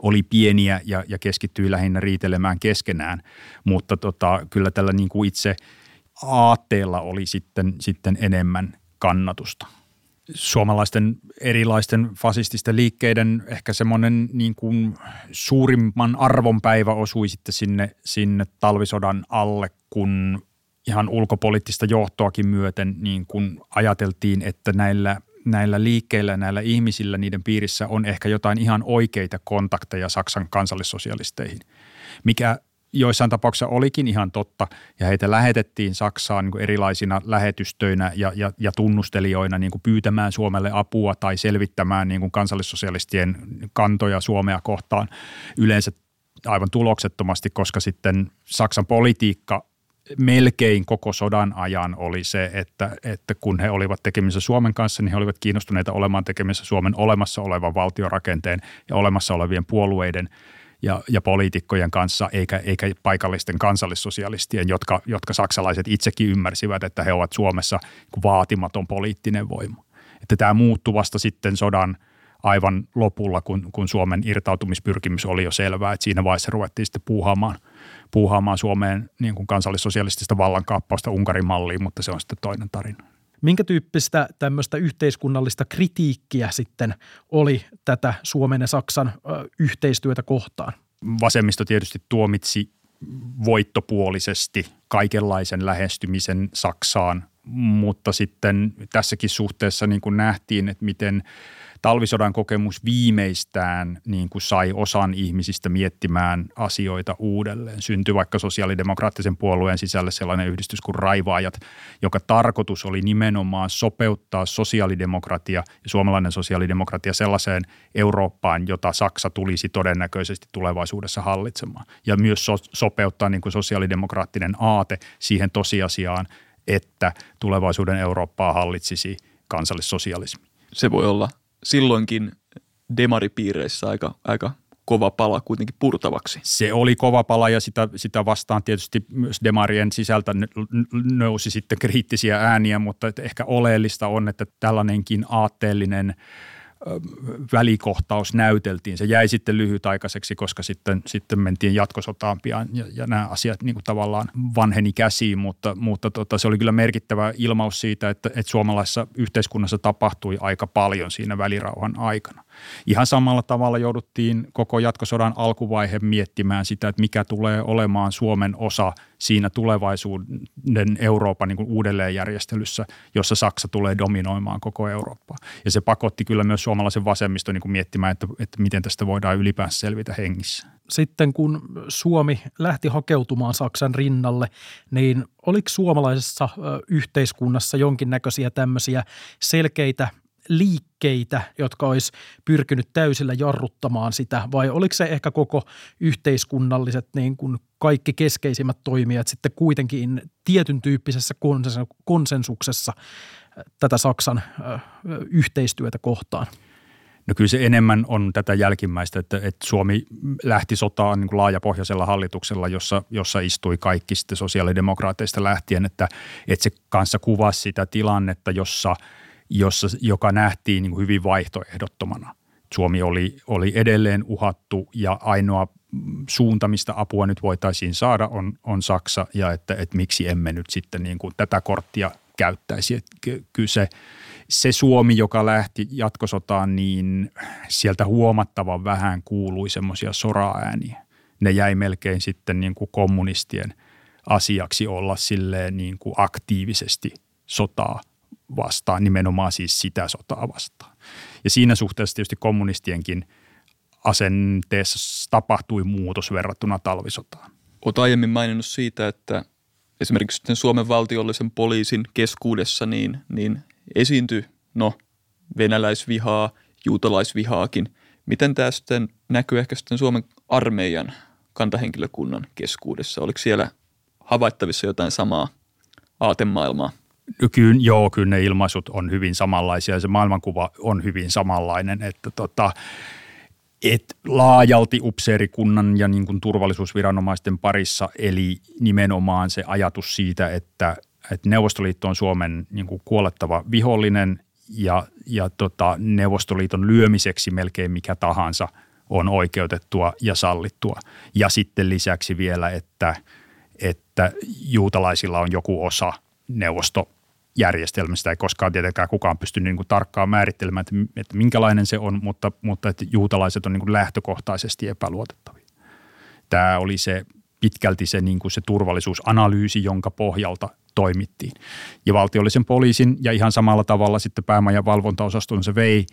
oli pieniä ja keskittyi lähinnä riitelemään keskenään, mutta kyllä tällä niin kuin itse aatteella oli sitten enemmän kannatusta. Suomalaisten erilaisten fasististen liikkeiden ehkä semmoinen niin kuin suurimman arvonpäivä osui sitten sinne talvisodan alle, kun ihan ulkopoliittista johtoakin myöten niin kuin ajateltiin, että näillä liikkeillä, näillä ihmisillä, niiden piirissä on ehkä jotain ihan oikeita kontakteja Saksan kansallissosialisteihin, mikä joissain tapauksissa olikin ihan totta, ja heitä lähetettiin Saksaan niin kuin erilaisina lähetystöinä ja tunnustelijoina niin kuin pyytämään Suomelle apua tai selvittämään niin kuin kansallissosialistien kantoja Suomea kohtaan yleensä aivan tuloksettomasti, koska sitten Saksan politiikka melkein koko sodan ajan oli se, että kun he olivat tekemisissä Suomen kanssa, niin he olivat kiinnostuneita olemaan tekemisissä Suomen olemassa olevan valtiorakenteen ja olemassa olevien puolueiden ja poliitikkojen kanssa, eikä paikallisten kansallissosialistien, jotka saksalaiset itsekin ymmärsivät, että he ovat Suomessa vaatimaton poliittinen voima. Että tämä muuttui vasta sitten sodan aivan lopulla, kun Suomen irtautumispyrkimys oli jo selvää, että siinä vaiheessa ruvettiin sitten puuhaamaan Suomeen niin kuin kansallissosialistista vallankaappausta Unkarin malliin, mutta se on sitten toinen tarina. Minkä tyyppistä tämmöistä yhteiskunnallista kritiikkiä sitten oli tätä Suomen ja Saksan yhteistyötä kohtaan? Vasemmisto tietysti tuomitsi voittopuolisesti kaikenlaisen lähestymisen Saksaan, mutta sitten tässäkin suhteessa niin kuin nähtiin, että miten talvisodan kokemus viimeistään niin kuin sai osan ihmisistä miettimään asioita uudelleen. Syntyi vaikka sosiaalidemokraattisen puolueen sisälle sellainen yhdistys kuin Raivaajat, joka tarkoitus oli nimenomaan sopeuttaa sosiaalidemokratia ja suomalainen sosiaalidemokratia sellaiseen Eurooppaan, jota Saksa tulisi todennäköisesti tulevaisuudessa hallitsemaan. Ja myös sopeuttaa niin kuin sosiaalidemokraattinen aate siihen tosiasiaan, että tulevaisuuden Eurooppaa hallitsisi kansallissosialismi. Se voi olla silloinkin demaripiireissä aika kova pala kuitenkin purtavaksi. Se oli kova pala ja sitä vastaan tietysti myös demarien sisältä nousi sitten kriittisiä ääniä, mutta ehkä oleellista on, että tällainenkin aatteellinen välikohtaus näyteltiin. Se jäi sitten lyhytaikaiseksi, koska sitten mentiin jatkosotaan pian ja nämä asiat niin kuin tavallaan vanheni käsiin, mutta se oli kyllä merkittävä ilmaus siitä, että suomalaisessa yhteiskunnassa tapahtui aika paljon siinä välirauhan aikana. Ihan samalla tavalla jouduttiin koko jatkosodan alkuvaihe miettimään sitä, että mikä tulee olemaan Suomen osa siinä tulevaisuuden Euroopan niin kuin uudelleenjärjestelyssä, jossa Saksa tulee dominoimaan koko Eurooppaa. Ja se pakotti kyllä myös suomalaisen vasemmiston niin kuin miettimään, että miten tästä voidaan ylipäänsä selvitä hengissä. Sitten kun Suomi lähti hakeutumaan Saksan rinnalle, niin oliko suomalaisessa yhteiskunnassa jonkinnäköisiä tämmöisiä selkeitä liikkeitä, jotka olisi pyrkinyt täysillä jarruttamaan sitä, vai oliko se ehkä koko yhteiskunnalliset niin kuin kaikki keskeisimmät toimijat sitten kuitenkin tietyn tyyppisessä konsensuksessa tätä Saksan yhteistyötä kohtaan? No kyllä se enemmän on tätä jälkimmäistä, että Suomi lähti sotaan niin kuin laajapohjaisella hallituksella, jossa istui kaikki sitten sosiaalidemokraateista lähtien, että se kanssa kuvasi sitä tilannetta, joka nähtiin niin kuin hyvin vaihtoehdottomana. Suomi oli edelleen uhattu ja ainoa suunta, mistä apua nyt voitaisiin saada, on Saksa ja että miksi emme nyt sitten niin kuin tätä korttia käyttäisi. Se Suomi, joka lähti jatkosotaan, niin sieltä huomattavan vähän kuului semmoisia soraääniä. Ne jäi melkein sitten niin kuin kommunistien asiaksi olla silleen niin kuin aktiivisesti sotaa vastaan, nimenomaan siis sitä sotaa vastaan. Ja siinä suhteessa tietysti kommunistienkin asenteessa tapahtui muutos verrattuna talvisotaan. Olet aiemmin maininnut siitä, että esimerkiksi Suomen valtiollisen poliisin keskuudessa niin esiintyi venäläisvihaa, juutalaisvihaakin. Miten tämä sitten näkyy ehkä sitten Suomen armeijan kantahenkilökunnan keskuudessa? Oliko siellä havaittavissa jotain samaa aatemaailmaa? Kyllä ne ilmaisut on hyvin samanlaisia ja se maailmankuva on hyvin samanlainen, että laajalti upseerikunnan ja niin kuin turvallisuusviranomaisten parissa, eli nimenomaan se ajatus siitä, että Neuvostoliitto on Suomen niin kuin kuolettava vihollinen ja Neuvostoliiton lyömiseksi melkein mikä tahansa on oikeutettua ja sallittua. Ja sitten lisäksi vielä, että juutalaisilla on joku osa neuvostojärjestelmästä. Ei koskaan tietenkään kukaan pysty niin kuin tarkkaan määrittelemään, että minkälainen se on, mutta että juutalaiset on niin kuin lähtökohtaisesti epäluotettavia. Tämä oli pitkälti niin kuin se turvallisuusanalyysi, jonka pohjalta toimittiin. Ja valtiollisen poliisin ja ihan samalla tavalla sitten päämajan valvontaosaston se vei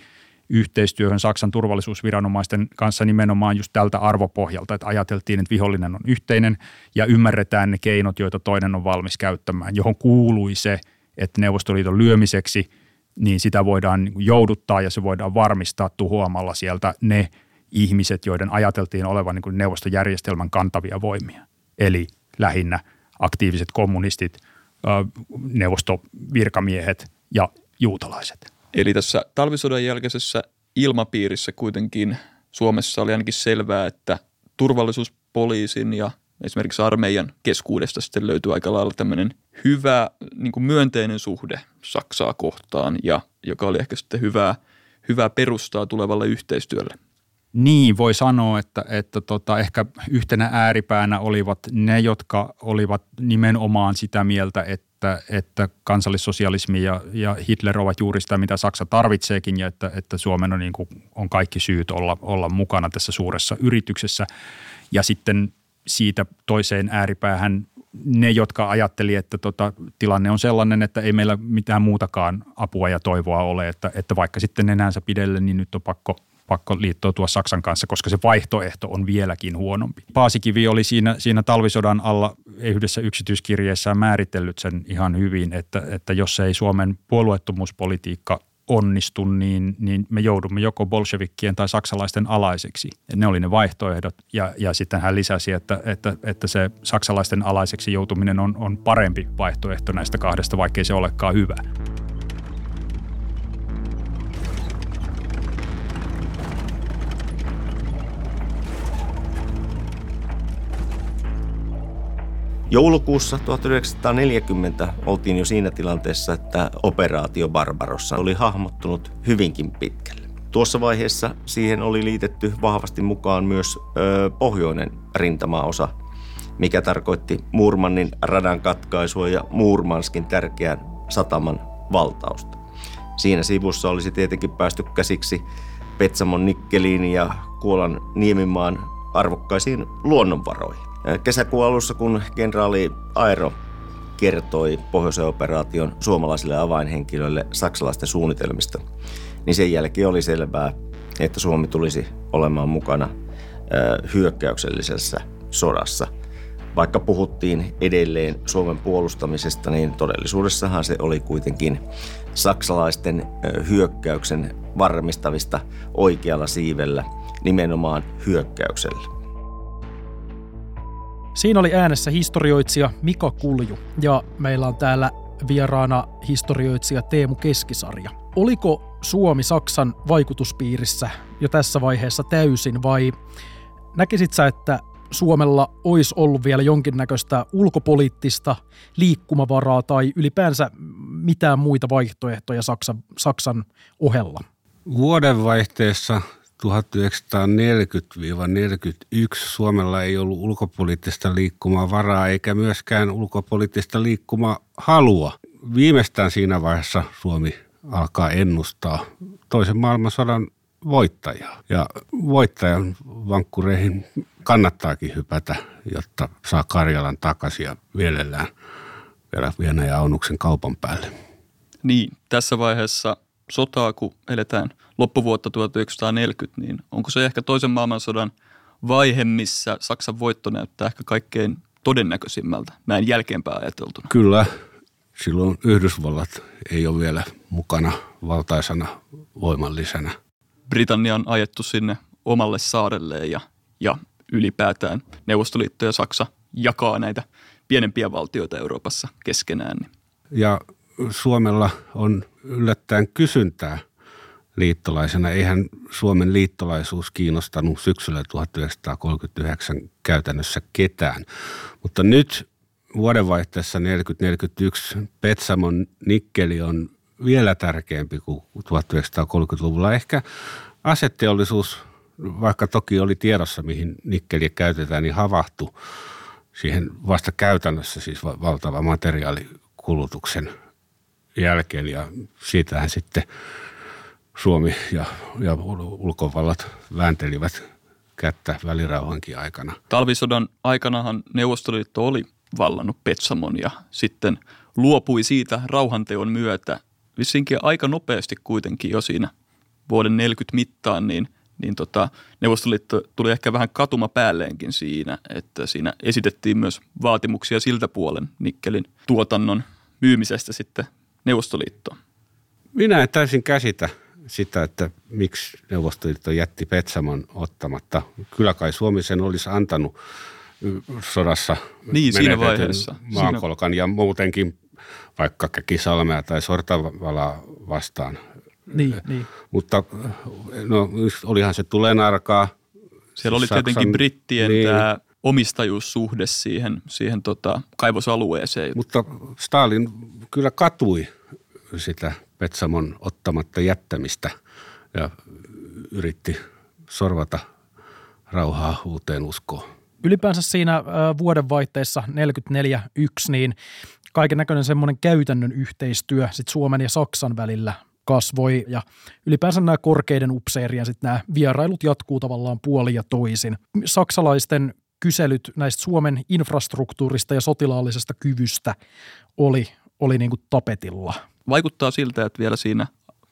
yhteistyöhön Saksan turvallisuusviranomaisten kanssa nimenomaan just tältä arvopohjalta, että ajateltiin, että vihollinen on yhteinen ja ymmärretään ne keinot, joita toinen on valmis käyttämään, johon kuului se, että Neuvostoliiton lyömiseksi, niin sitä voidaan jouduttaa ja se voidaan varmistaa tuhoamalla sieltä ne ihmiset, joiden ajateltiin olevan neuvostojärjestelmän kantavia voimia, eli lähinnä aktiiviset kommunistit, neuvostovirkamiehet ja juutalaiset. Eli tässä talvisodan jälkeisessä ilmapiirissä kuitenkin Suomessa oli ainakin selvää, että turvallisuuspoliisin ja esimerkiksi armeijan keskuudesta sitten löytyi aika lailla tämmöinen hyvä, niin kuin myönteinen suhde Saksaa kohtaan, ja joka oli ehkä sitten hyvää perustaa tulevalle yhteistyölle. Niin, voi sanoa, että ehkä yhtenä ääripäänä olivat ne, jotka olivat nimenomaan sitä mieltä, että kansallissosialismi ja Hitler ovat juuri sitä, mitä Saksa tarvitseekin, ja että Suomen on, niin kuin, on kaikki syyt olla mukana tässä suuressa yrityksessä. Ja sitten siitä toiseen ääripäähän ne, jotka ajatteli, että tilanne on sellainen, että ei meillä mitään muutakaan apua ja toivoa ole, että vaikka sitten nenänsä pidelle, niin nyt on pakko liittoutua Saksan kanssa, koska se vaihtoehto on vieläkin huonompi. Paasikivi oli siinä talvisodan alla yhdessä yksityiskirjeessään määritellyt sen ihan hyvin, että jos ei Suomen puolueettomuuspolitiikka onnistu, niin me joudumme joko bolshevikkien tai saksalaisten alaiseksi. Ne oli ne vaihtoehdot, ja sitten hän lisäsi, että se saksalaisten alaiseksi joutuminen on parempi vaihtoehto näistä kahdesta, vaikkei se olekaan hyvä. Joulukuussa 1940 oltiin jo siinä tilanteessa, että operaatio Barbarossa oli hahmottunut hyvinkin pitkälle. Tuossa vaiheessa siihen oli liitetty vahvasti mukaan myös pohjoinen rintamaosa, mikä tarkoitti Murmannin radan katkaisua ja Murmanskin tärkeän sataman valtausta. Siinä sivussa olisi tietenkin päästy käsiksi Petsamon nikkeliin ja Kuolan niemimaan arvokkaisiin luonnonvaroihin. Kesäkuun alussa, kun kenraali Aero kertoi pohjoisen operaation suomalaisille avainhenkilöille saksalaisten suunnitelmista, niin sen jälkeen oli selvää, että Suomi tulisi olemaan mukana hyökkäyksellisessä sodassa. Vaikka puhuttiin edelleen Suomen puolustamisesta, niin todellisuudessahan se oli kuitenkin saksalaisten hyökkäyksen varmistavista oikealla siivellä, nimenomaan hyökkäyksellä. Siinä oli äänessä historioitsija Mika Kulju ja meillä on täällä vieraana historioitsija Teemu Keskisarja. Oliko Suomi Saksan vaikutuspiirissä jo tässä vaiheessa täysin vai näkisit sä, että Suomella olisi ollut vielä jonkinnäköistä ulkopoliittista liikkumavaraa tai ylipäänsä mitään muita vaihtoehtoja Saksan ohella? Vuodenvaihteessa 1940-1941 Suomella ei ollut ulkopoliittista liikkumavaraa eikä myöskään ulkopoliittista liikkumahalua. Viimeistään siinä vaiheessa Suomi alkaa ennustaa toisen maailmansodan voittajaa. Ja voittajan vankkureihin kannattaakin hypätä, jotta saa Karjalan takaisin ja mielellään vielä Vienan ja Aunuksen kaupan päälle. Niin, tässä vaiheessa sotaa, kun eletään loppuvuotta 1940, niin onko se ehkä toisen maailmansodan vaihe, missä Saksan voitto näyttää ehkä kaikkein todennäköisimmältä, näin jälkeenpäin ajateltuna. Kyllä, silloin Yhdysvallat ei ole vielä mukana valtaisana voimallisena. Britannia on ajettu sinne omalle saarelleen ja ylipäätään Neuvostoliitto ja Saksa jakaa näitä pienempiä valtioita Euroopassa keskenään. Ja Suomella on yllättäen kysyntää liittolaisena. Eihän Suomen liittolaisuus kiinnostanut syksyllä 1939 käytännössä ketään. Mutta nyt vuodenvaihteessa 40-41 Petsamon nikkeli on vielä tärkeämpi kuin 1930-luvulla. Ehkä aseteollisuus, vaikka toki oli tiedossa, mihin nikkeliä käytetään, niin havahtui siihen vasta käytännössä siis valtava materiaalikulutuksen jälkeen, ja siitähän sitten Suomi ja ulkovallat vääntelivät kättä välirauhankin aikana. Talvisodan aikanahan Neuvostoliitto oli vallannut Petsamon ja sitten luopui siitä rauhanteon myötä. Vissinkin aika nopeasti kuitenkin jo siinä vuoden 40 mittaan, niin Neuvostoliitto tuli ehkä vähän katuma päälleenkin siinä, että siinä esitettiin myös vaatimuksia siltä puolen nikkelin tuotannon myymisestä sitten Neuvostoliittoon. Minä en täysin käsitä sitä, että miksi Neuvostoliitto jätti Petsamon ottamatta. Kyllä kai Suomi sen olisi antanut sodassa menetetyn maankolkan ja muutenkin vaikka Käkisalmea tai Sortavalaa vastaan. Niin. Mutta no, olihan se tulenarkaa. Siellä oli Saksan, tietenkin brittien tämä omistajuussuhde siihen kaivosalueeseen. Mutta Stalin kyllä katui sitä Petsamon ottamatta jättämistä ja yritti sorvata rauhaa uuteen uskoon. Ylipäänsä siinä vuodenvaihteessa 44-1, niin kaikennäköinen semmoinen käytännön yhteistyö sit Suomen ja Saksan välillä kasvoi, ja ylipäänsä nämä korkeiden upseerien sitten nämä vierailut jatkuu tavallaan puolin ja toisin. Saksalaisten kyselyt näistä Suomen infrastruktuurista ja sotilaallisesta kyvystä oli niin kuin tapetilla. Vaikuttaa siltä, että vielä siinä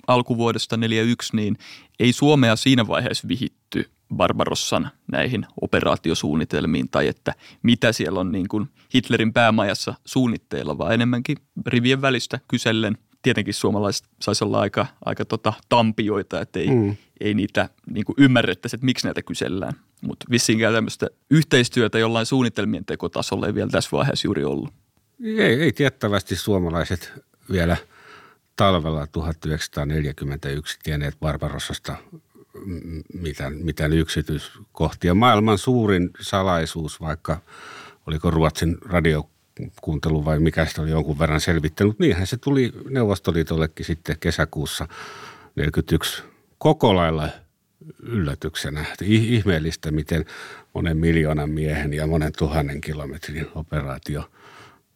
alkuvuodesta 41 niin ei Suomea siinä vaiheessa vihitty Barbarossan näihin operaatiosuunnitelmiin tai että mitä siellä on niin kuin Hitlerin päämajassa suunnitteilla, vaan enemmänkin rivien välistä kysellen. Tietenkin suomalaiset saisi olla aika tampioita, että ei niitä niin kuin ymmärrettäisi, että miksi näitä kysellään. Mutta vissiinkään tämmöistä yhteistyötä jollain suunnitelmien tekotasolla ei vielä tässä vaiheessa juuri ollut. Ei tiettävästi suomalaiset vielä talvella 1941 tienneet Barbarossasta mitään yksityiskohtia. Maailman suurin salaisuus, vaikka oliko Ruotsin radiokuuntelu vai mikä sitä oli jonkun verran selvittänyt, niinhän se tuli Neuvostoliitollekin sitten kesäkuussa 1941 koko lailla yllätyksenä. Ihmeellistä, miten monen miljoonan miehen ja monen tuhannen kilometrin operaatio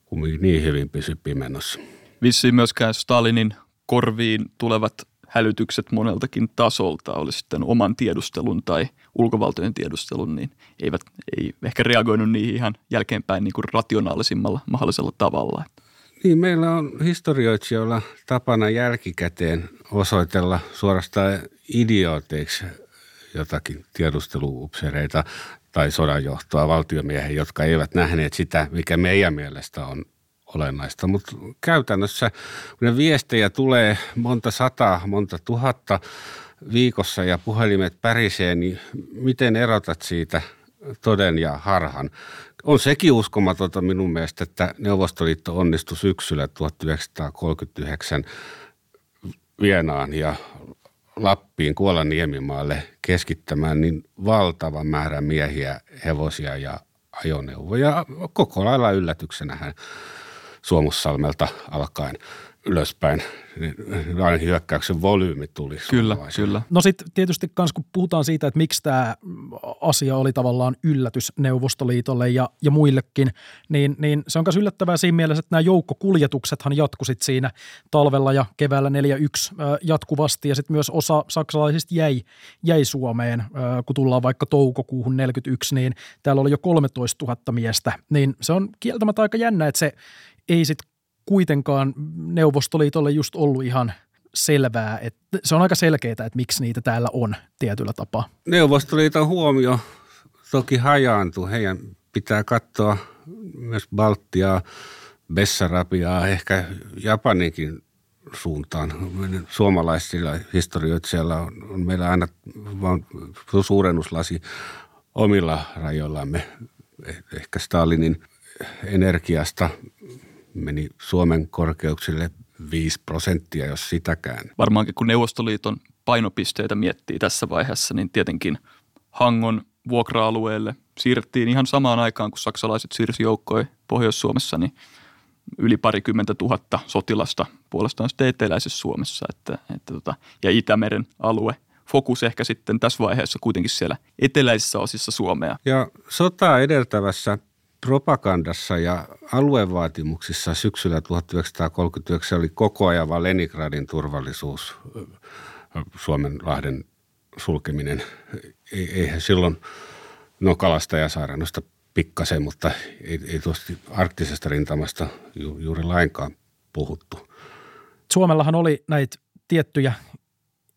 kumminkin niin hyvin pysyi pimenossa. Vissiin myöskään Stalinin korviin tulevat hälytykset moneltakin tasolta, oli sitten oman tiedustelun tai ulkovaltojen tiedustelun, niin ei ehkä reagoinut niihin ihan jälkeenpäin niin kuin rationaalisimmalla mahdollisella tavalla. Niin, meillä on historioitsijoilla tapana jälkikäteen osoitella suorastaan idiooteiksi jotakin tiedusteluupseereita tai sodanjohtoa, valtiomiehen, jotka eivät nähneet sitä, mikä meidän mielestä on olennaista, mutta käytännössä kun ne viestejä tulee monta sataa, monta tuhatta viikossa ja puhelimet pärisee, niin miten erotat siitä toden ja harhan? On sekin uskomatonta minun mielestä, että Neuvostoliitto onnistui syksyllä 1939 Vienaan ja Lappiin, Kuolaniemimaalle keskittämään niin valtavan määrän miehiä, hevosia ja ajoneuvoja koko lailla yllätyksenähän. Suomussalmelta alkaen ylöspäin, niin aina hyökkäyksen volyymi tuli. Kyllä. No sitten tietysti myös kun puhutaan siitä, että miksi tämä asia oli tavallaan yllätys Neuvostoliitolle ja muillekin, niin se on myös yllättävää siinä mielessä, että nämä joukkokuljetuksethan jatkuivat siinä talvella ja keväällä 41 jatkuvasti, ja sitten myös osa saksalaisista jäi Suomeen, kun tullaan vaikka toukokuuhun 41, niin täällä oli jo 13 000 miestä, niin se on kieltämättä aika jännä, että se ei sitten kuitenkaan Neuvostoliitolle just ollut ihan selvää, että se on aika selkeää, että miksi niitä täällä on tietyllä tapaa. Neuvostoliiton huomio toki hajaantui. Heidän pitää katsoa myös Baltiaa, Bessarabiaa, ehkä Japaninkin suuntaan. Suomalaisilla historioitsijalla on meillä aina vaan suurennuslasi omilla rajoillamme. Ehkä Stalinin energiasta meni Suomen korkeuksille 5%, jos sitäkään. Varmaankin kun Neuvostoliiton painopisteitä miettii tässä vaiheessa, niin tietenkin Hangon vuokra-alueelle siirrettiin ihan samaan aikaan, kun saksalaiset siirsi joukkoja Pohjois-Suomessa, niin yli 20 000 sotilasta puolestaan eteläisessä Suomessa. Ja Itämeren alue, fokus ehkä sitten tässä vaiheessa kuitenkin siellä eteläisissä osissa Suomea. Ja sotaa edeltävässä propagandassa ja aluevaatimuksissa syksyllä 1939 oli koko ajan vaan Leningradin turvallisuus, Suomenlahden sulkeminen. Eihän silloin, no Kalastajasaarenosta pikkasen, mutta ei tuosta arktisesta rintamasta juuri lainkaan puhuttu. Suomellahan oli näitä tiettyjä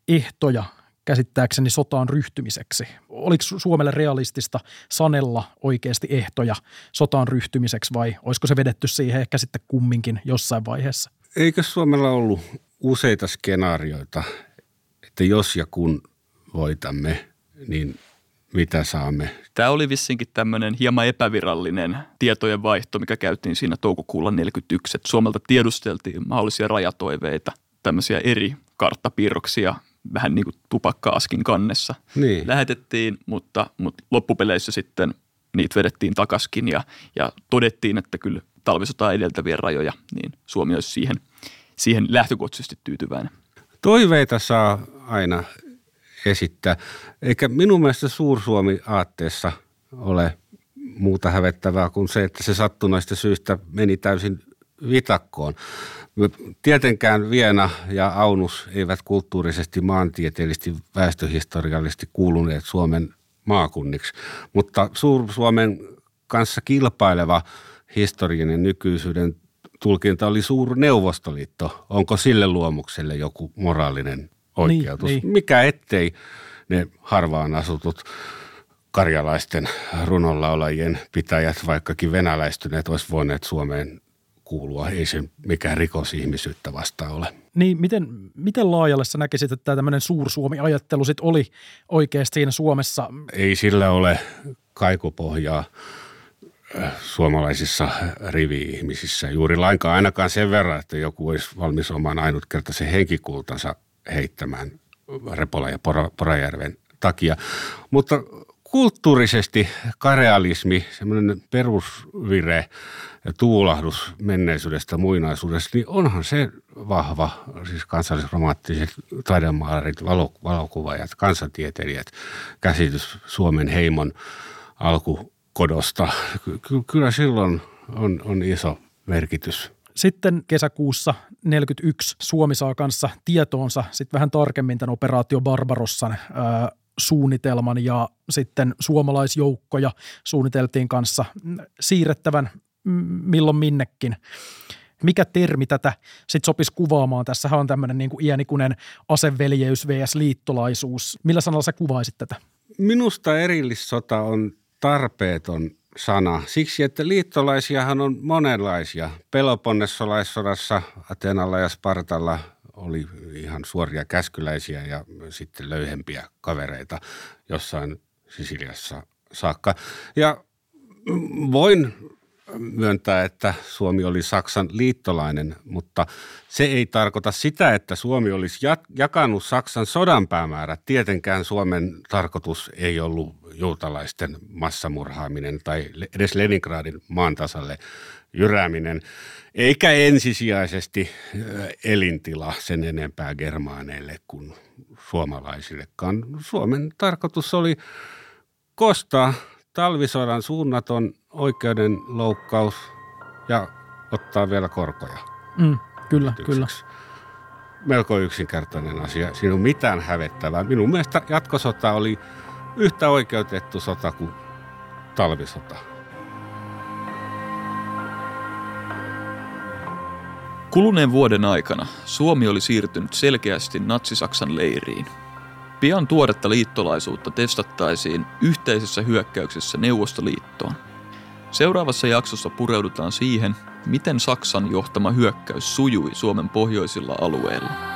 ehtoja käsittääkseni sotaan ryhtymiseksi. Oliko Suomelle realistista sanella oikeasti ehtoja sotaan ryhtymiseksi vai olisiko se vedetty siihen ehkä sitten kumminkin jossain vaiheessa? Eikö Suomella ollut useita skenaarioita, että jos ja kun voitamme, niin mitä saamme? Tämä oli vissinkin tämmöinen hieman epävirallinen tietojen vaihto, mikä käytiin siinä toukokuulla 1941. Suomelta tiedusteltiin mahdollisia rajatoiveita, tämmöisiä eri karttapiirroksia, vähän niin kuin tupakka-askin kannessa niin lähetettiin, mutta loppupeleissä sitten niitä vedettiin takaskin ja todettiin, että kyllä talvisotaa edeltäviä rajoja, niin Suomi olisi siihen lähtökohtaisesti tyytyväinen. Toiveita saa aina esittää, eikä minun mielestä Suur-Suomi-aatteessa ole muuta hävettävää kuin se, että se sattunaista syystä meni täysin vitakkoon. Tietenkään Viena ja Aunus eivät kulttuurisesti, maantieteellisesti, väestöhistoriallisesti kuuluneet Suomen maakunniksi, mutta Suur-Suomen kanssa kilpaileva historiallinen nykyisyyden tulkinta oli Suur-Neuvostoliitto. Onko sille luomukselle joku moraalinen oikeutus? Niin. Mikä ettei ne harvaan asutut karjalaisten runonlaulajien pitäjät, vaikkakin venäläistyneet, olisi voineet Suomeen kuulua. Ei se mikään rikos ihmisyyttä vastaan ole. Niin, miten laajalle sä näkisit, että tämä tämmöinen Suur-Suomi-ajattelu sit oli oikeasti siinä Suomessa? Ei sillä ole kaikupohjaa suomalaisissa rivi-ihmisissä juuri lainkaan, ainakaan sen verran, että joku olisi valmis oman ainutkertaisen henkikultansa heittämään Repola- ja Porajärven takia. Mutta kulttuurisesti karealismi, semmoinen perusvire ja tuulahdus menneisyydestä, muinaisuudesta, niin onhan se vahva, siis kansallisromaattiset taidemaalarit, valokuvaajat, kansantieteilijät, käsitys Suomen heimon alkukodosta. Kyllä silloin on iso merkitys. Sitten kesäkuussa 1941 Suomi saa kanssa tietoonsa sitten vähän tarkemmin tämän operaatio Barbarossan suunnitelman ja sitten suomalaisjoukkoja suunniteltiin kanssa siirrettävän milloin minnekin. Mikä termi tätä sitten sopisi kuvaamaan? Tässähän on tämmöinen niin kuin iänikuinen aseveljeys vs. liittolaisuus. Millä sanalla sä kuvaisit tätä? Minusta erillissota on tarpeeton sana. Siksi, että liittolaisiahan on monenlaisia. Peloponnesolaissodassa Ateenalla ja Spartalla oli ihan suoria käskyläisiä ja sitten löyhempiä kavereita jossain Sisiliassa saakka. Ja voin myöntää, että Suomi oli Saksan liittolainen, mutta se ei tarkoita sitä, että Suomi olisi jakanut Saksan sodan päämäärät. Tietenkään Suomen tarkoitus ei ollut juutalaisten massamurhaaminen tai edes Leningradin maan tasalle jyrääminen, eikä ensisijaisesti elintila sen enempää germaaneille kuin suomalaisillekaan. Suomen tarkoitus oli kostaa talvisodan suunnaton oikeudenloukkaus ja ottaa vielä korkoja. Kyllä. Melko yksinkertainen asia. Siinä on mitään hävettävää. Minun mielestä jatkosota oli yhtä oikeutettu sota kuin talvisota. Kuluneen vuoden aikana Suomi oli siirtynyt selkeästi natsi-Saksan leiriin. Pian tuoretta liittolaisuutta testattaisiin yhteisessä hyökkäyksessä Neuvostoliittoon. Seuraavassa jaksossa pureudutaan siihen, miten Saksan johtama hyökkäys sujui Suomen pohjoisilla alueilla.